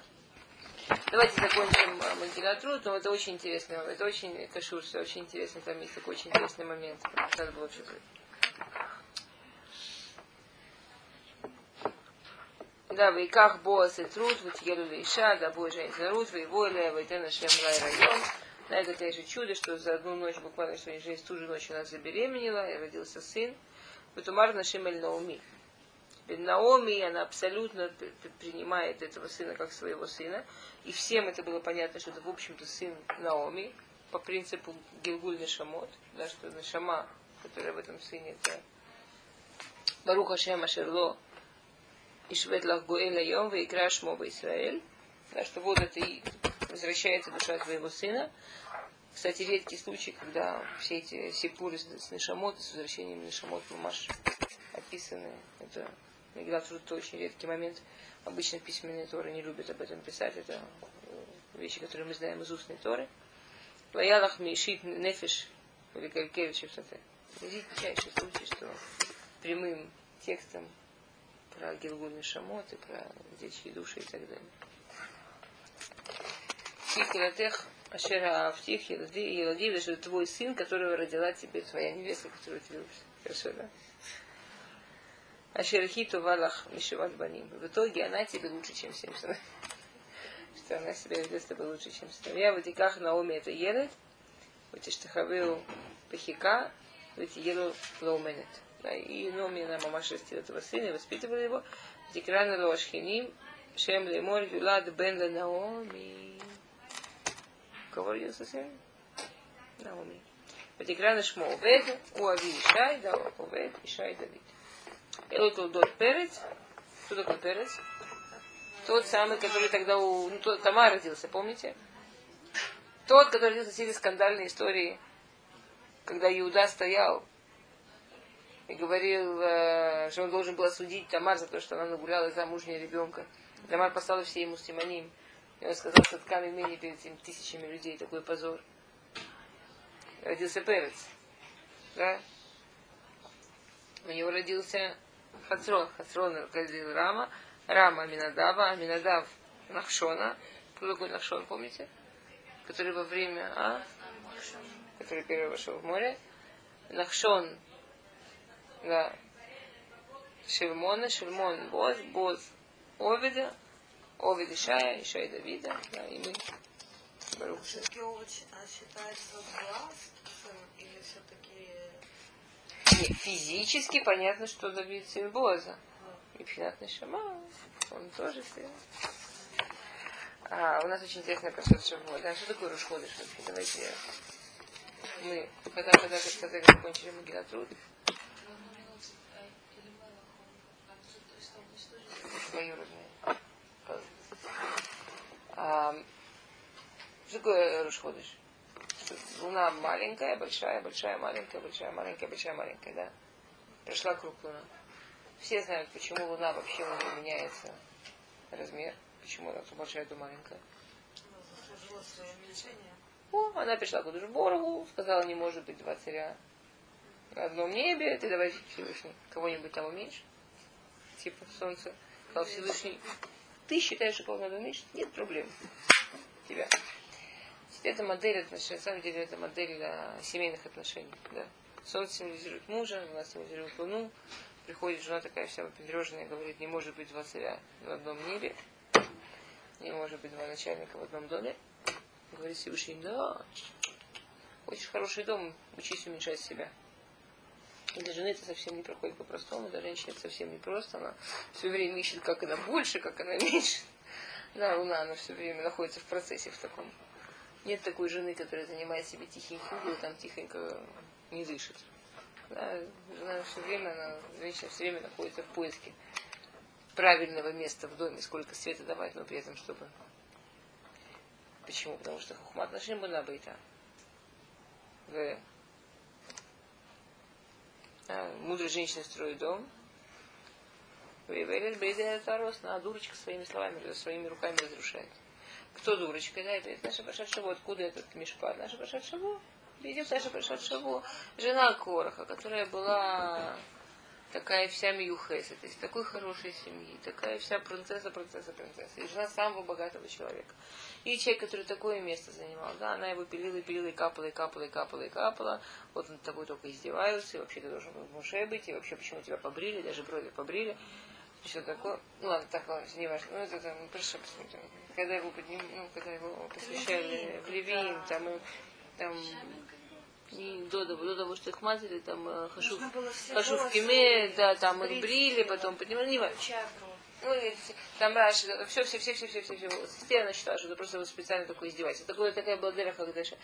Давайте закончим Мегилат Рут, но это очень интересно, это очень кашур, все очень интересно, там есть такой очень интересный момент, надо было вообще говорить. Да, вейках Боаз и Рут, вытьеру лейша, да, бой женится Рут, вейвойле, вейтена шемлай район. Да, это, конечно, чудо, что за одну ночь, буквально, что они в ту же ночь она забеременела, и родился сын. Ватумар на шемель Наоми. Наоми, она абсолютно принимает этого сына как своего сына. И всем это было понятно, что это, в общем-то, сын Наоми, по принципу Гилгуль Нешамот, да, что Нешама, которая в этом сыне, это Баруха Шем Ашерло, Ишвет лах Гоэль айом ваикра шмо баисраэль. Да, что вот это и возвращается душа твоего сына. Кстати, редкий случай, когда все эти сипуры с Нешамот, с возвращением Нешамот мамаш описаны. Это Мегилат Рут, это очень редкий момент. Обычно письменные Торы не любят об этом писать. Это вещи, которые мы знаем из устной Торы. Лаялах мишит нефиш великолькевича. Редчайший случай, что прямым текстом про Гилгуль Нешамот, про девичьи души и так далее. Тихилатех ашера автих еладив, что твой сын, которого родила тебе твоя невеста, которую ты любишь. Хорошо, да? Ашерхиту валах мишеват баним. В итоге она тебе лучше, чем всем сыном. Что она себя ведет с тобой лучше, чем сыном. Я в одиках Наоми это елет, в этиштахавил пахика, в этиелу лауменет. И Наоми она мамаша растила этого сына и воспитывала его. В дикрана лоашхиним, шем леймор вилад бен ла Наоми. Кого родился сын? Наоми. Потекрана шмо Овид, у Овид Ишай, да, Овид Ишай Давид. Элот лодот Перец. Кто такой Перец? Тот самый, который тогда у... Ну, тот, Тамар родился, помните? Тот, который родился в силе скандальной истории, когда Иуда стоял и говорил, что он должен был осудить Тамар за то, что она нагуляла замужнего ребенка. Тамар послала все ему стимоним. И он сказал, что тками менее перед этими тысячами людей, такой позор. Родился Перец. Да? У него родился Хацрон. Хацрон родил Рама. Рама Аминадава. Аминадав Нахшона. Кто такой Нахшон, помните? Который во время... А? Который первый вошел в море. Нахшон. Да. Шельмона. Шельмон Боз. Боз Овида. Овид Ишая, Ишай Давида, да, и мы. Все-таки Овид считается Боаз сын, или все-таки... Нет, физически понятно, что Давид сын Боаза. И Пхинат Нешама, он тоже сын. А, у нас очень интересная касат Шавуот. Да, что такое Рош Ходеш? Давайте мы, когда, когда, когда, когда закончили Мегилат Рут. Твою родную. А, что такое Рош Ходеш? Луна маленькая, большая, большая, маленькая, большая, маленькая, большая, маленькая, да? Прошла круг Луна. Все знают, почему Луна вообще меняется размер, почему она то большая, то маленькая. Она заслужила свое уменьшение. О, она пришла к Удушборгу, сказала, не может быть два царя на одном небе, ты давай Всевышний кого-нибудь там уменьшишь, типа Солнце. Сказал Всевышний, ты считаешь, что кого-то надо уменьшить? Нет проблем. Тебя. Это модель отношений, на самом деле это модель для семейных отношений. Да? Солнце символизирует мужа, Луна символизирует Луну. Приходит жена такая вся выпендрежная, говорит, не может быть два царя в одном небе, не может быть два начальника в одном доме. Говорит Всевышний, да, хочешь хороший дом, учись уменьшать себя. И для жены это совсем не проходит по-простому, для женщины это совсем непросто. Она все время ищет, как она больше, как она меньше. Да, Луна, она все время находится в процессе в таком. Нет такой жены, которая занимает себе тихенький угол, там тихонько не дышит. Да, жена все время, она, женщина все время находится в поиске правильного места в доме, сколько света давать, но при этом чтобы... Почему? Потому что хухма отношения была бы и там. В... Мудрая женщина строит дом. А дурочка своими словами, своими руками разрушает. Кто дурочка? Да, это наша Паршат Шаво. Откуда этот мишпар? Наша Паршат Шаво. Идем с нашей Паршат Шаво. Жена Кораха, которая была такая вся мьюхеса, то есть такой хорошей семьи, такая вся принцесса, принцесса, принцесса. И жена самого богатого человека. И человек, который такое место занимал, да, она его пилила, пилила, и капала, и капала, и капала, и капала. Вот он такой только издевается, и вообще ты должен был в Моше быть, и вообще почему тебя побрили, даже брови побрили. Все такое. Ну ладно, так, ладно, не важно. Ну это там, прошу посмотрим. Когда его подним, ну, когда его посвящали в Левиим, там, там, и до, того, до того, что их мазали, там, хашуф, хашуф кеме, да, там их брили, потом поднимали, не важно. Ну, и, там Раши, все, все, все, все, все, все, все. Стена считала, что это просто вот специально такое издевательство. Такое, такая была дыра, как Даша.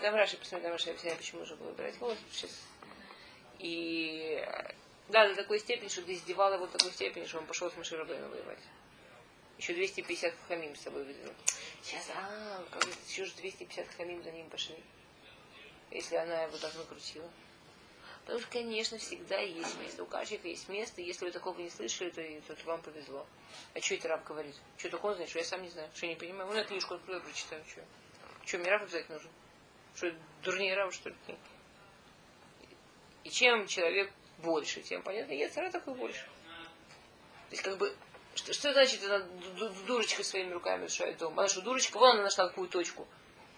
Там Раши, посмотри, там Раши объясняет, почему нужно было убирать волосы сейчас. И Да, до такой степени, что ты издевала его до такой степени, что он пошел с Моше Рабейну воевать. Еще двести пятьдесят хамим с собой вывезла. Сейчас, а, как еще же двести пятьдесят хамим за ним пошли. Если она его так накрутила. Потому что, конечно, всегда есть место. У каждого есть место. Если вы такого не слышали, то, то вам повезло. А что это раб говорит? Что так он знает? Что я сам не знаю? Что я не понимаю? Вон я книжку открою, прочитаю. Что? Что, мне раб обязательно нужен? Что, дурнее раба, что ли? И чем человек больше, тем, понятно, я цара такой больше. То есть, как бы, что, что значит, она дурочка своими руками решает дом? Она что, дурочка? Вон она нашла какую точку.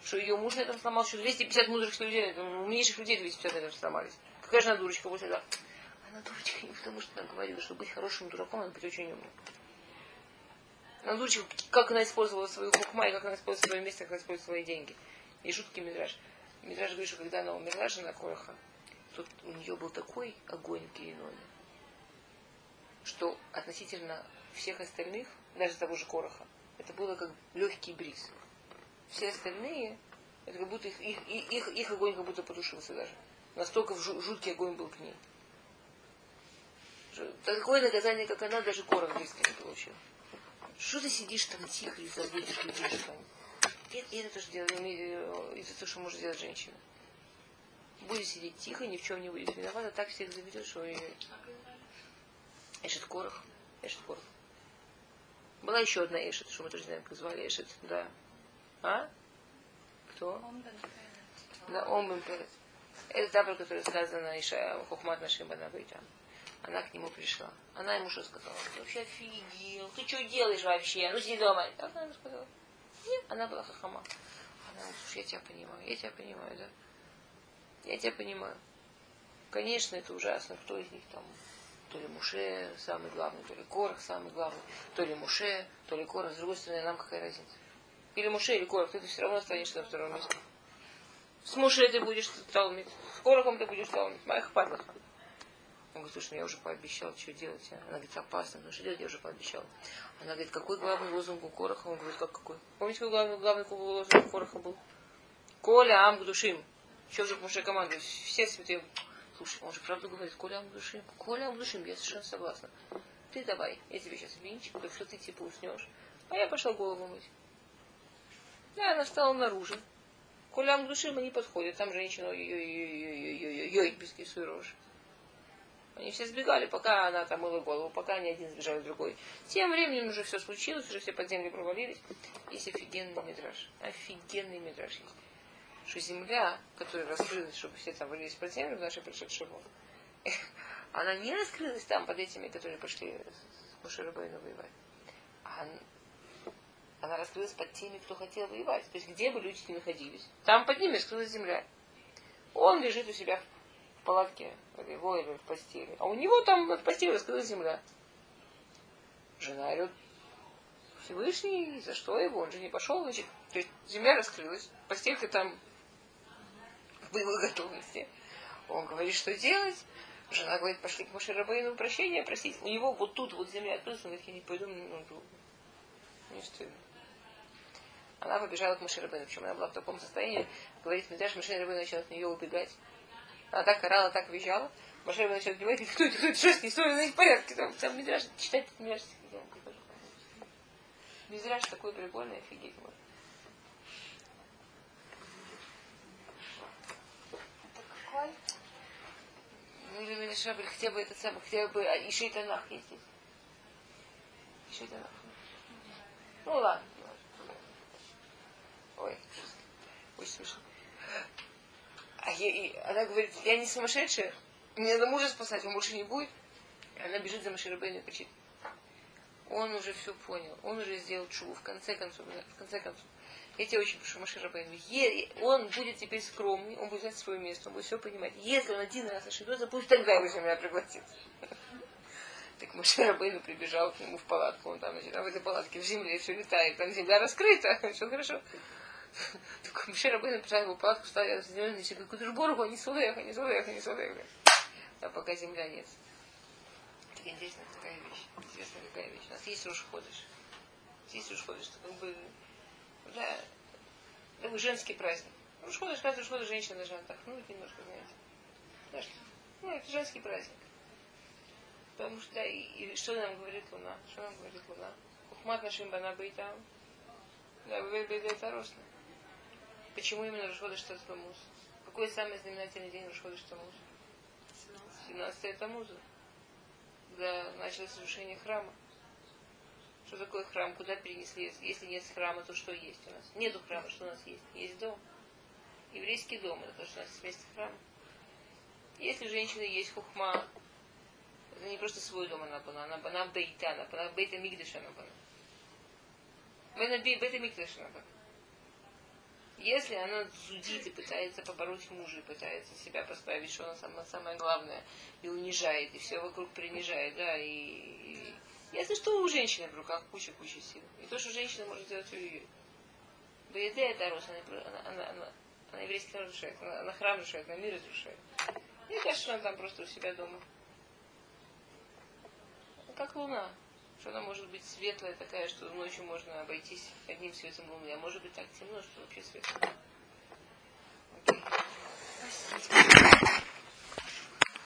Что ее муж на этом сломал, что двести пятьдесят мудрых людей, умнейших людей двести пятьдесят на этом сломались. Какая же она дурочка после этого? Она дурочка не потому, что она говорила, что быть хорошим дураком, надо быть очень умным. Она дурочка, как она использовала свою хухма, и как она использовала свое место, как она использовала свои деньги. И жуткий мидраж. Мидраж говорит, что когда она умерла, жена Кораха, тут у нее был такой огонь в Килионе, что относительно всех остальных, даже того же Кораха, это было как легкий бриз. Все остальные, это как будто их, их, их, их огонь как будто потушился даже. Настолько жуткий огонь был к ней. Такое наказание, как она, даже Корах близко не получил. Что ты сидишь там тихо и забудешь людей, что они? И это тоже дело, это то, что может делать женщина. Будет сидеть тихо, ни в чем не будет виновата, так всех заведет, что ее... Эшет Корах. Эшет Корах. Была еще одна Эшет, что мы тоже знаем, как звали Эшет, да. А? Кто? Омбен-Пенет. Да, Омбен-Пенет. Это та, про которую сказано Ишая Хохмат Нашим Банабейта. Она к нему пришла. Она ему что сказала? Ты вообще офигел. Ты что делаешь вообще? Ну сиди дома. Так она ему сказала. Нет, она была хохама. Она ему, слушай, я тебя понимаю. Я тебя понимаю, да. Я тебя понимаю. Конечно, это ужасно. Кто из них там? То ли Моше самый главный, то ли Корах самый главный. То ли Моше, то ли Корах. С другой стороны, нам какая разница? Или Моше, или Корах. Ты все равно останешься на втором месте. С Моше ты будешь талмить, с Корахом ты будешь талмить, моих пазлах. Он говорит, слушай, ну я уже пообещал, что делать. Она говорит, опасно, ну что делать, я уже пообещала. Она говорит, какой главный лозунг у Кораха? Он говорит, как какой? Помните, какой главный, главный лозунг у Кораха был? Коля ам душим. Еще вдруг Моше командует, все святые. Слушай, он же правду говорит, Коля ам душим. Коля ам душим, я совершенно согласна. Ты давай, я тебе сейчас винчик, так что ты типа уснешь. А я пошла голову мыть. Да, она встала наружу. Колям душим они подходят, там женщина, ой-ой-ой-ой-ой-ой-ой, без рожи. Они все сбегали, пока она там мыла голову, пока они один сбежал, другой. Тем временем уже все случилось, уже все под землю провалились. Есть офигенный мидраж. Офигенный мидраж есть. Что земля, которая раскрылась, чтобы все там вылились под землю, в нашей пришедшей волне, она не раскрылась там под этими, которые пошли с Моше Рабейну воевать. А она раскрылась под теми, кто хотел воевать. То есть, где бы люди не находились. Там под ними раскрылась земля. Он лежит у себя в палатке, его или в постели. А у него там от постели раскрылась земля. Жена орет, Всевышний, за что его? Он же не пошел. Значит, то есть, земля раскрылась. Постелька там в боевой готовности. Он говорит, что делать. Жена говорит, пошли к Моше Рабейну прощения просить. У него вот тут вот земля открылась. Он говорит, я не пойду, мне нужно. Не стыдно. Она побежала к Моше Рабейну, причем она была в таком состоянии, говорит, Мидраш, Моше Рабейну начал от нее убегать. Она так орала, так визжала. Моше Рабейну начал убегать, и кто это, кто это, что с ней, что она не в порядке, там, там Мидраш, читать этот Мидраш. Мидраш такой прикольный, офигеть мой. Это какой? Ну или Мидраш Рабель, хотя бы этот самый, хотя бы Ишей Танах есть здесь. Ишей Танах. Ну ладно. Ой, очень смешно. А я, и, она говорит, я не сумасшедшая, мне надо мужа спасать, он больше не будет. И она бежит за Моше Рабейну и кричит. Он уже все понял, он уже сделал чуву, в конце концов, в конце концов. Я тебя очень прошу, Моше Рабейну, он будет теперь скромный, он будет знать свое место, он будет все понимать. Если он один раз ошибется, пусть тогда его земля пригласит. Так Моше Рабейну прибежал к нему в палатку, он там, значит, там в этой палатке в земле все летает, там земля раскрыта, все хорошо. Так Моше Рабейну пришел в его палатку, встал рядом с землей, и говорит, куда же гору, они сулеха, они сулеха, они сулеха. А пока земля нет. Так интересная такая вещь, интересная такая вещь. У нас есть Рош-Ходыш. Есть Рош-Ходыш, это как бы, да, такой женский праздник. Рош-Ходыш, каждый Рош-Ходыш женщина должна отдохнуть немножко, знаете. Ну, это женский праздник. Потому что и, и, что нам говорит Луна? Что нам говорит Луна? Хухмат нашим банабейтам. Да, бейта росна. Почему именно Рушходыш Тамуз? Какой самый знаменательный день Рушходыш Тамуз? семнадцатое Тамуза. Когда началось разрушение храма. Что такое храм? Куда перенесли? Если нет храма, то что есть у нас? Нету храма, что у нас есть? Есть дом. Еврейский дом, это то, что у нас есть вместо храма. Если у женщины есть хухма, это не просто свой дом она была, она бана бейта, она бана бейта мигдыша она бана. Бана бейта мигдыша она бана. Если она зудит и пытается побороть мужа, и пытается себя поставить, что она сама, самое главное, и унижает, и все вокруг принижает, да, и, и... Если что, у женщины в руках куча-куча сил. И то, что женщина может делать у ее. Бейдея Тарус, она еврейский народ разрушает, она, она храм разрушает, она мир разрушает. Мне кажется, что она там просто у себя дома. Как луна. Что она может быть светлая такая, что ночью можно обойтись одним светом луны. А может быть так темно, что вообще светло. Окей.